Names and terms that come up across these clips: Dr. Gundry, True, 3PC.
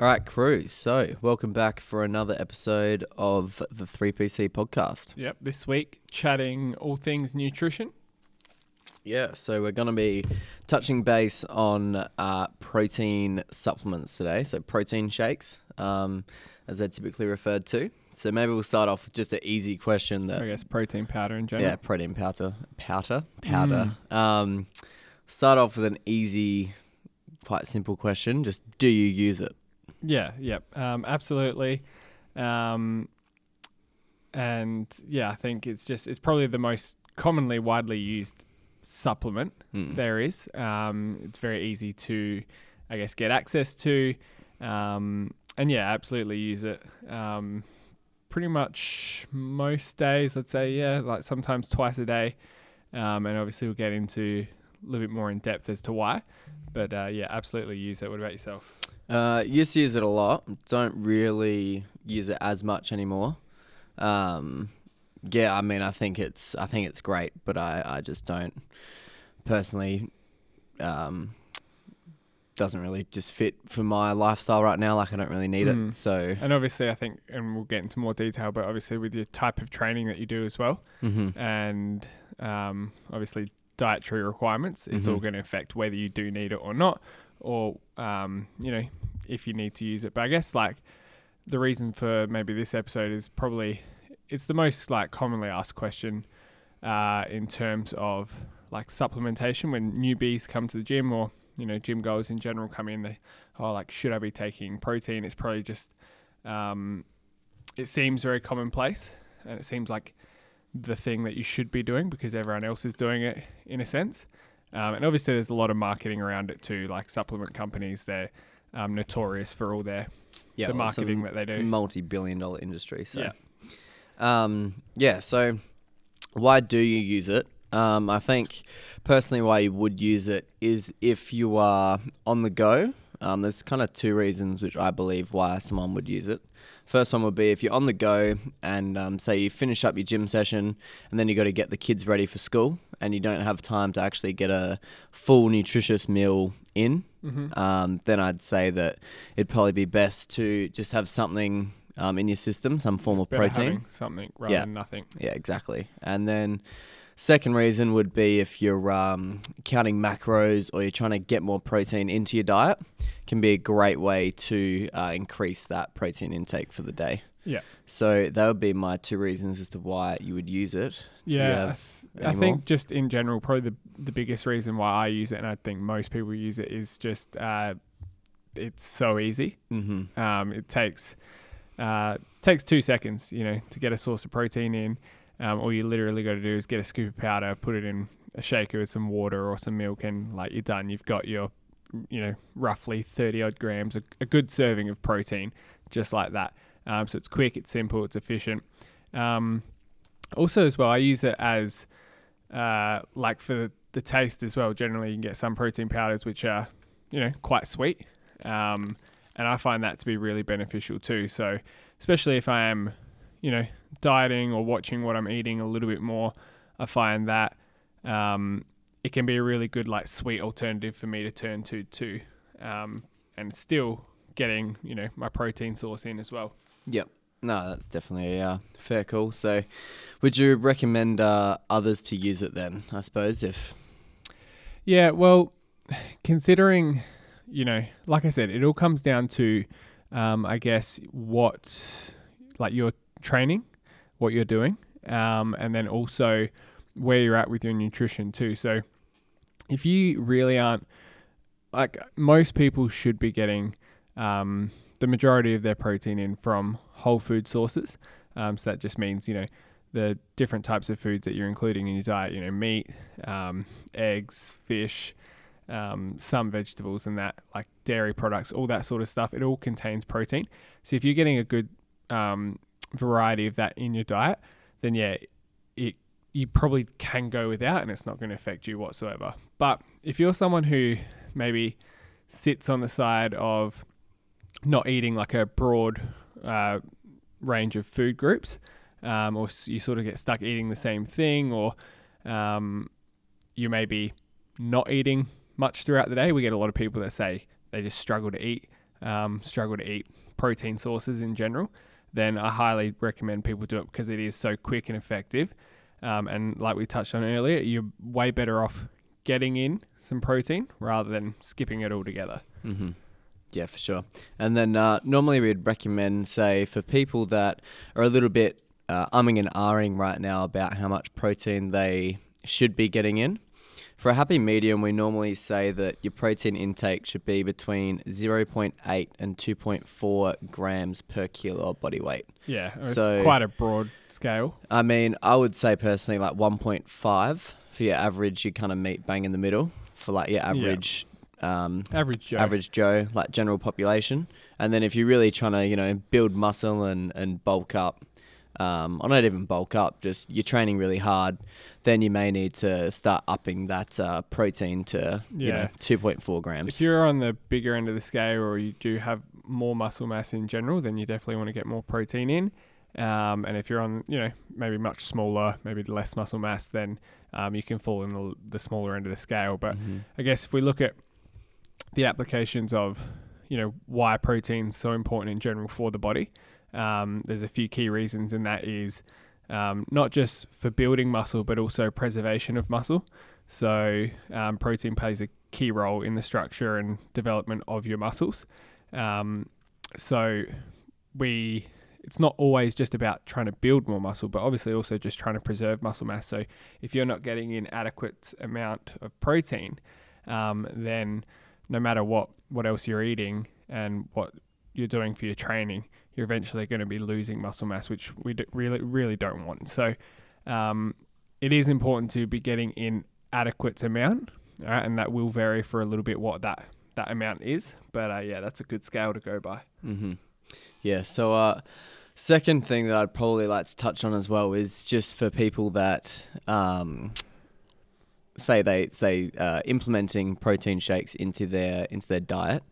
All right, crew. So, welcome back for another episode of the 3PC podcast. Yep, this week chatting all things nutrition. Yeah, so we're going to be touching base on protein supplements today. So, protein shakes, as they're typically referred to. So, maybe we'll start off with just an easy question that I guess protein powder in general. Yeah, protein powder. Start off with an easy, quite simple question. Just do you use it? Absolutely. And yeah, I think it's probably the most commonly widely used supplement there is. It's very easy to, I guess, get access to. And yeah, absolutely use it. Pretty much most days, I'd say, yeah, like sometimes twice a day. And obviously we'll get into a little bit more in depth as to why. But yeah, absolutely use it. What about yourself? Used to use it a lot. Don't really use it as much anymore. Yeah, I mean, I think it's great, but I just don't personally. Doesn't really just fit for my lifestyle right now. Like I don't really need it. So and obviously, I think, and we'll get into more detail, but obviously with your type of training that you do as well, and obviously dietary requirements, it's all going to affect whether you do need it or not. Or, you know, if you need to use it. But I guess like the reason for maybe this episode is probably it's the most like commonly asked question in terms of like supplementation when newbies come to the gym or, you know, gym goers in general come in. They, like, should I be taking protein? It's probably just, it seems very commonplace and it seems like the thing that you should be doing because everyone else is doing it in a sense. And obviously there's a lot of marketing around it too, like supplement companies, they're notorious for all their the marketing that they do. Multi-billion-dollar industry. So, yeah. So why do you use it? I think personally why you would use it is if you are on the go. There's kind of two reasons which I believe why someone would use it. First one would be if you're on the go and say you finish up your gym session and then you got to get the kids ready for school and you don't have time to actually get a full nutritious meal in, then I'd say that it'd probably be best to just have something in your system, some form of protein. Something rather than nothing. Yeah, exactly. And then second reason would be if you're counting macros or you're trying to get more protein into your diet, can be a great way to increase that protein intake for the day. Yeah. So that would be my two reasons as to why you would use it. Yeah. I think just in general, probably the biggest reason why I use it, and I think most people use it, is just it's so easy. It takes 2 seconds, you know, to get a source of protein in. All you literally got to do is get a scoop of powder, put it in a shaker with some water or some milk, and like you're done. You've got your, you know, roughly 30 odd grams, a good serving of protein, just like that. So it's quick, it's simple, it's efficient. Also as well, I use it as like for the taste as well. Generally, you can get some protein powders which are, you know, quite sweet, and I find that to be really beneficial too. So especially if I am, you know, dieting or watching what I'm eating a little bit more, I find that it can be a really good like sweet alternative for me to turn to too, and still getting, you know, my protein source in as well. Yep. No, that's definitely a fair call. So would you recommend others to use it then, I suppose? Yeah, well, considering, you know, like I said, it all comes down to, I guess, what like your training, what you're doing, and then also where you're at with your nutrition too. So if you really aren't, like most people should be getting the majority of their protein in from whole food sources. So that just means, you know, the different types of foods that you're including in your diet, you know, meat, eggs, fish, some vegetables and that, like dairy products, all that sort of stuff, it all contains protein. So if you're getting a good variety of that in your diet, then yeah, you probably can go without and it's not going to affect you whatsoever. But if you're someone who maybe sits on the side of not eating like a broad range of food groups, or you sort of get stuck eating the same thing, or you may be not eating much throughout the day. We get a lot of people that say they just struggle to eat struggle to eat protein sources in general, then I highly recommend people do it because it is so quick and effective. And like we touched on earlier, you're way better off getting in some protein rather than skipping it altogether. Mm-hmm. Yeah, for sure. And then normally we'd recommend, say, for people that are a little bit umming and ahhing right now about how much protein they should be getting in. For a happy medium, we normally say that your protein intake should be between 0.8 and 2.4 grams per kilo of body weight. Yeah, so it's quite a broad scale. I mean, I would say personally like 1.5 for your average, you kind of meet bang in the middle for like your average... Yeah. Average Joe, like general population. And then if you're really trying to, you know, build muscle and bulk up, or not even bulk up, just you're training really hard, then you may need to start upping that protein to, you know, 2.4 grams. If you're on the bigger end of the scale or you do have more muscle mass in general, then you definitely want to get more protein in. And if you're on, you know, maybe much smaller, maybe less muscle mass, then you can fall in the smaller end of the scale. But I guess if we look at the applications of, you know, why protein's so important in general for the body. There's a few key reasons, and that is not just for building muscle, but also preservation of muscle. So protein plays a key role in the structure and development of your muscles. It's not always just about trying to build more muscle, but obviously also just trying to preserve muscle mass. So if you're not getting in adequate amount of protein, then no matter what else you're eating and what you're doing for your training, you're eventually going to be losing muscle mass, which we really don't want. So it is important to be getting in adequate amount, all right? And that will vary for a little bit what that amount is. But yeah, that's a good scale to go by. Mm-hmm. Yeah, so second thing that I'd probably like to touch on as well is just for people that... say implementing protein shakes into their diet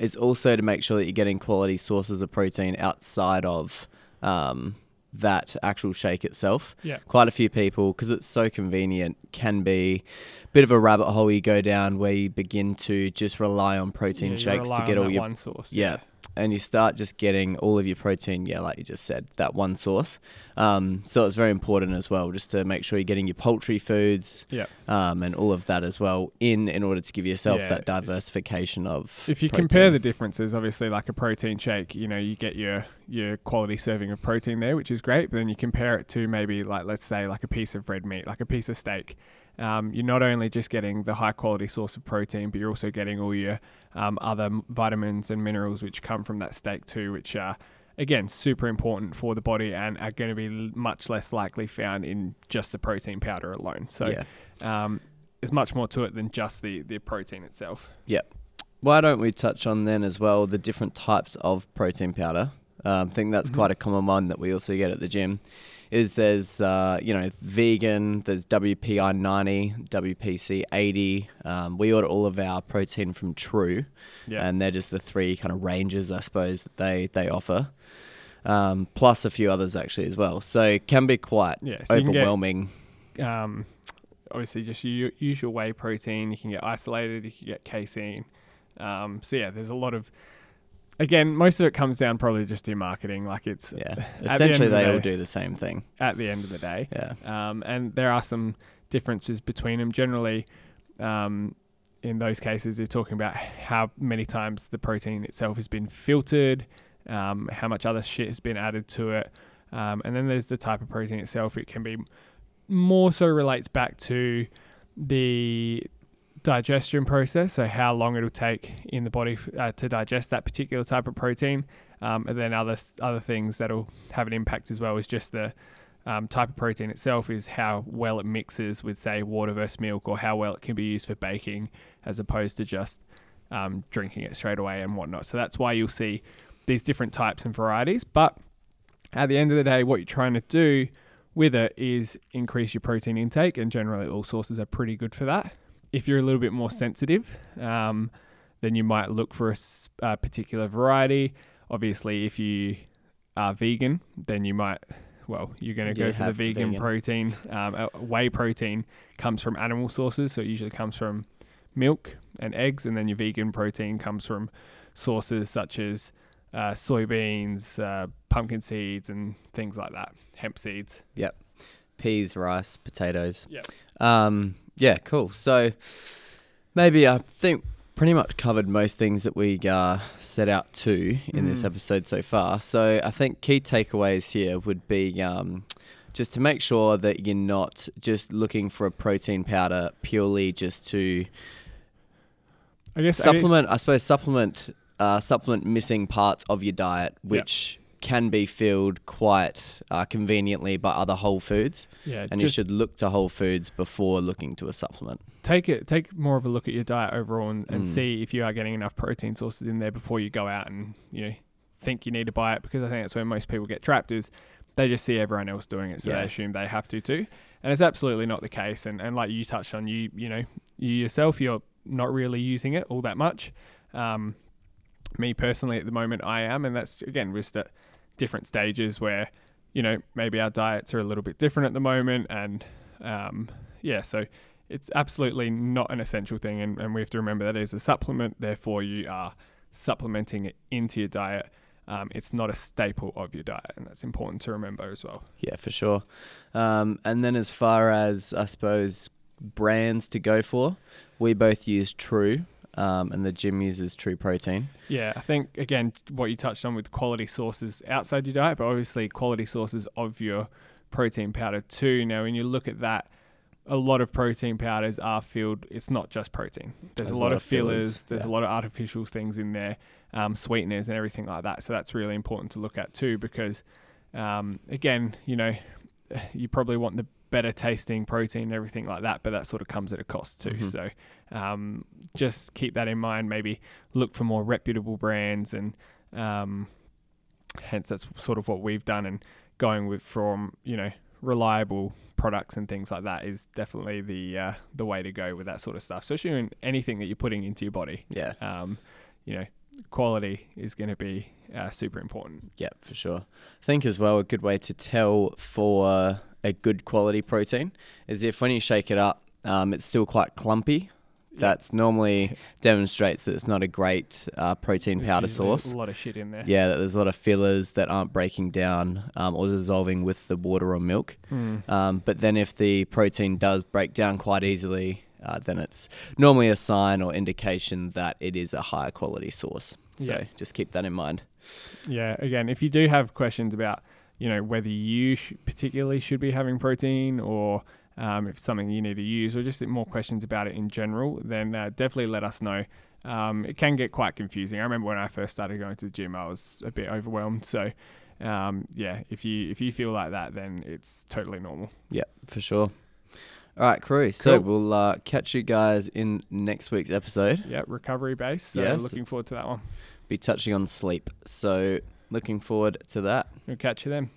is also to make sure that you're getting quality sources of protein outside of that actual shake itself. Yeah. Quite a few people, because it's so convenient, can be a bit of a rabbit hole you go down where you begin to just rely on protein shakes to get all your one source. Yeah. And you start just getting all of your protein, like you just said, that one source. So it's very important as well just to make sure you're getting your poultry foods and all of that as well in order to give yourself that diversification of If you protein. Compare the differences, obviously like a protein shake, you know, you get your quality serving of protein there, which is great. But then you compare it to maybe like, let's say like a piece of red meat, like a piece of steak. You're not only just getting the high quality source of protein, but you're also getting all your other vitamins and minerals which come from that steak too, which are, again, super important for the body and are going to be much less likely found in just the protein powder alone. So there's much more to it than just the protein itself. Yep. Why don't we touch on then as well the different types of protein powder? I think that's quite a common one that we also get at the gym. Is there's, vegan, there's WPI 90, WPC 80. We order all of our protein from True. Yeah. And they're just the three kind of ranges, I suppose, that they offer. Plus a few others actually as well. So it can be quite overwhelming. You can get, obviously just your usual whey protein. You can get isolated, you can get casein. There's a lot of... Again, most of it comes down probably just to marketing. Like it's essentially they all do the same thing at the end of the day. Yeah. And there are some differences between them. Generally, in those cases, they're talking about how many times the protein itself has been filtered, how much other shit has been added to it, and then there's the type of protein itself. It can be more so relates back to the digestion process, so how long it'll take in the body to digest that particular type of protein, and then other things that'll have an impact as well is just the type of protein itself, is how well it mixes with, say, water versus milk, or how well it can be used for baking as opposed to just drinking it straight away and whatnot. So that's why you'll see these different types and varieties, but at the end of the day, what you're trying to do with it is increase your protein intake, and generally all sources are pretty good for that. If you're a little bit more sensitive, then you might look for a particular variety. Obviously, if you are vegan, then you might, you're going to go for the vegan protein. Whey protein comes from animal sources, so it usually comes from milk and eggs, and then your vegan protein comes from sources such as soybeans, pumpkin seeds, and things like that. Hemp seeds. Yep. Peas, rice, potatoes. Yep. Yeah, cool. So maybe I think pretty much covered most things that we set out to in this episode so far. So I think key takeaways here would be just to make sure that you're not just looking for a protein powder purely just to supplement missing parts of your diet, which can be filled quite conveniently by other whole foods. Yeah, and you should look to whole foods before looking to a supplement. Take more of a look at your diet overall and see if you are getting enough protein sources in there before you go out and think you need to buy it, because I think that's where most people get trapped is they just see everyone else doing it, so they assume they have to too. And it's absolutely not the case. And like you touched on, you yourself, you're not really using it all that much. Me personally at the moment I am, and that's again just at different stages where maybe our diets are a little bit different at the moment, and so it's absolutely not an essential thing, and we have to remember that it is a supplement, therefore you are supplementing it into your diet. It's not a staple of your diet, and that's important to remember as well. Yeah, for sure. And then as far as I suppose brands to go for, we both use True. And the gym uses True Protein. Yeah, I think, again, what you touched on with quality sources outside your diet, but obviously quality sources of your protein powder too. Now, when you look at that, a lot of protein powders are filled. It's not just protein. There's a lot of fillers. There's a lot of artificial things in there, sweeteners and everything like that. So that's really important to look at too, because, again, you probably want the better tasting protein and everything like that, but that sort of comes at a cost too. So just keep that in mind. Maybe look for more reputable brands, and hence that's sort of what we've done, and going with from reliable products and things like that is definitely the way to go with that sort of stuff, especially in anything that you're putting into your body. Quality is going to be super important. Yeah, for sure. I think as well a good way to tell for a good quality protein is if when you shake it up, it's still quite clumpy. That's normally demonstrates that it's not a great protein powder source. There's a lot of shit in there. Yeah, there's a lot of fillers that aren't breaking down or dissolving with the water or milk. But then if the protein does break down quite easily, then it's normally a sign or indication that it is a higher quality source. So just keep that in mind. Yeah, again, if you do have questions about whether you particularly should be having protein, or if it's something you need to use, or just more questions about it in general, then definitely let us know. It can get quite confusing. I remember when I first started going to the gym, I was a bit overwhelmed. So if you feel like that, then it's totally normal. Yeah, for sure. All right, crew. So we'll catch you guys in next week's episode. Yeah, recovery based. So looking forward to that one. Be touching on sleep. So looking forward to that. We'll catch you then.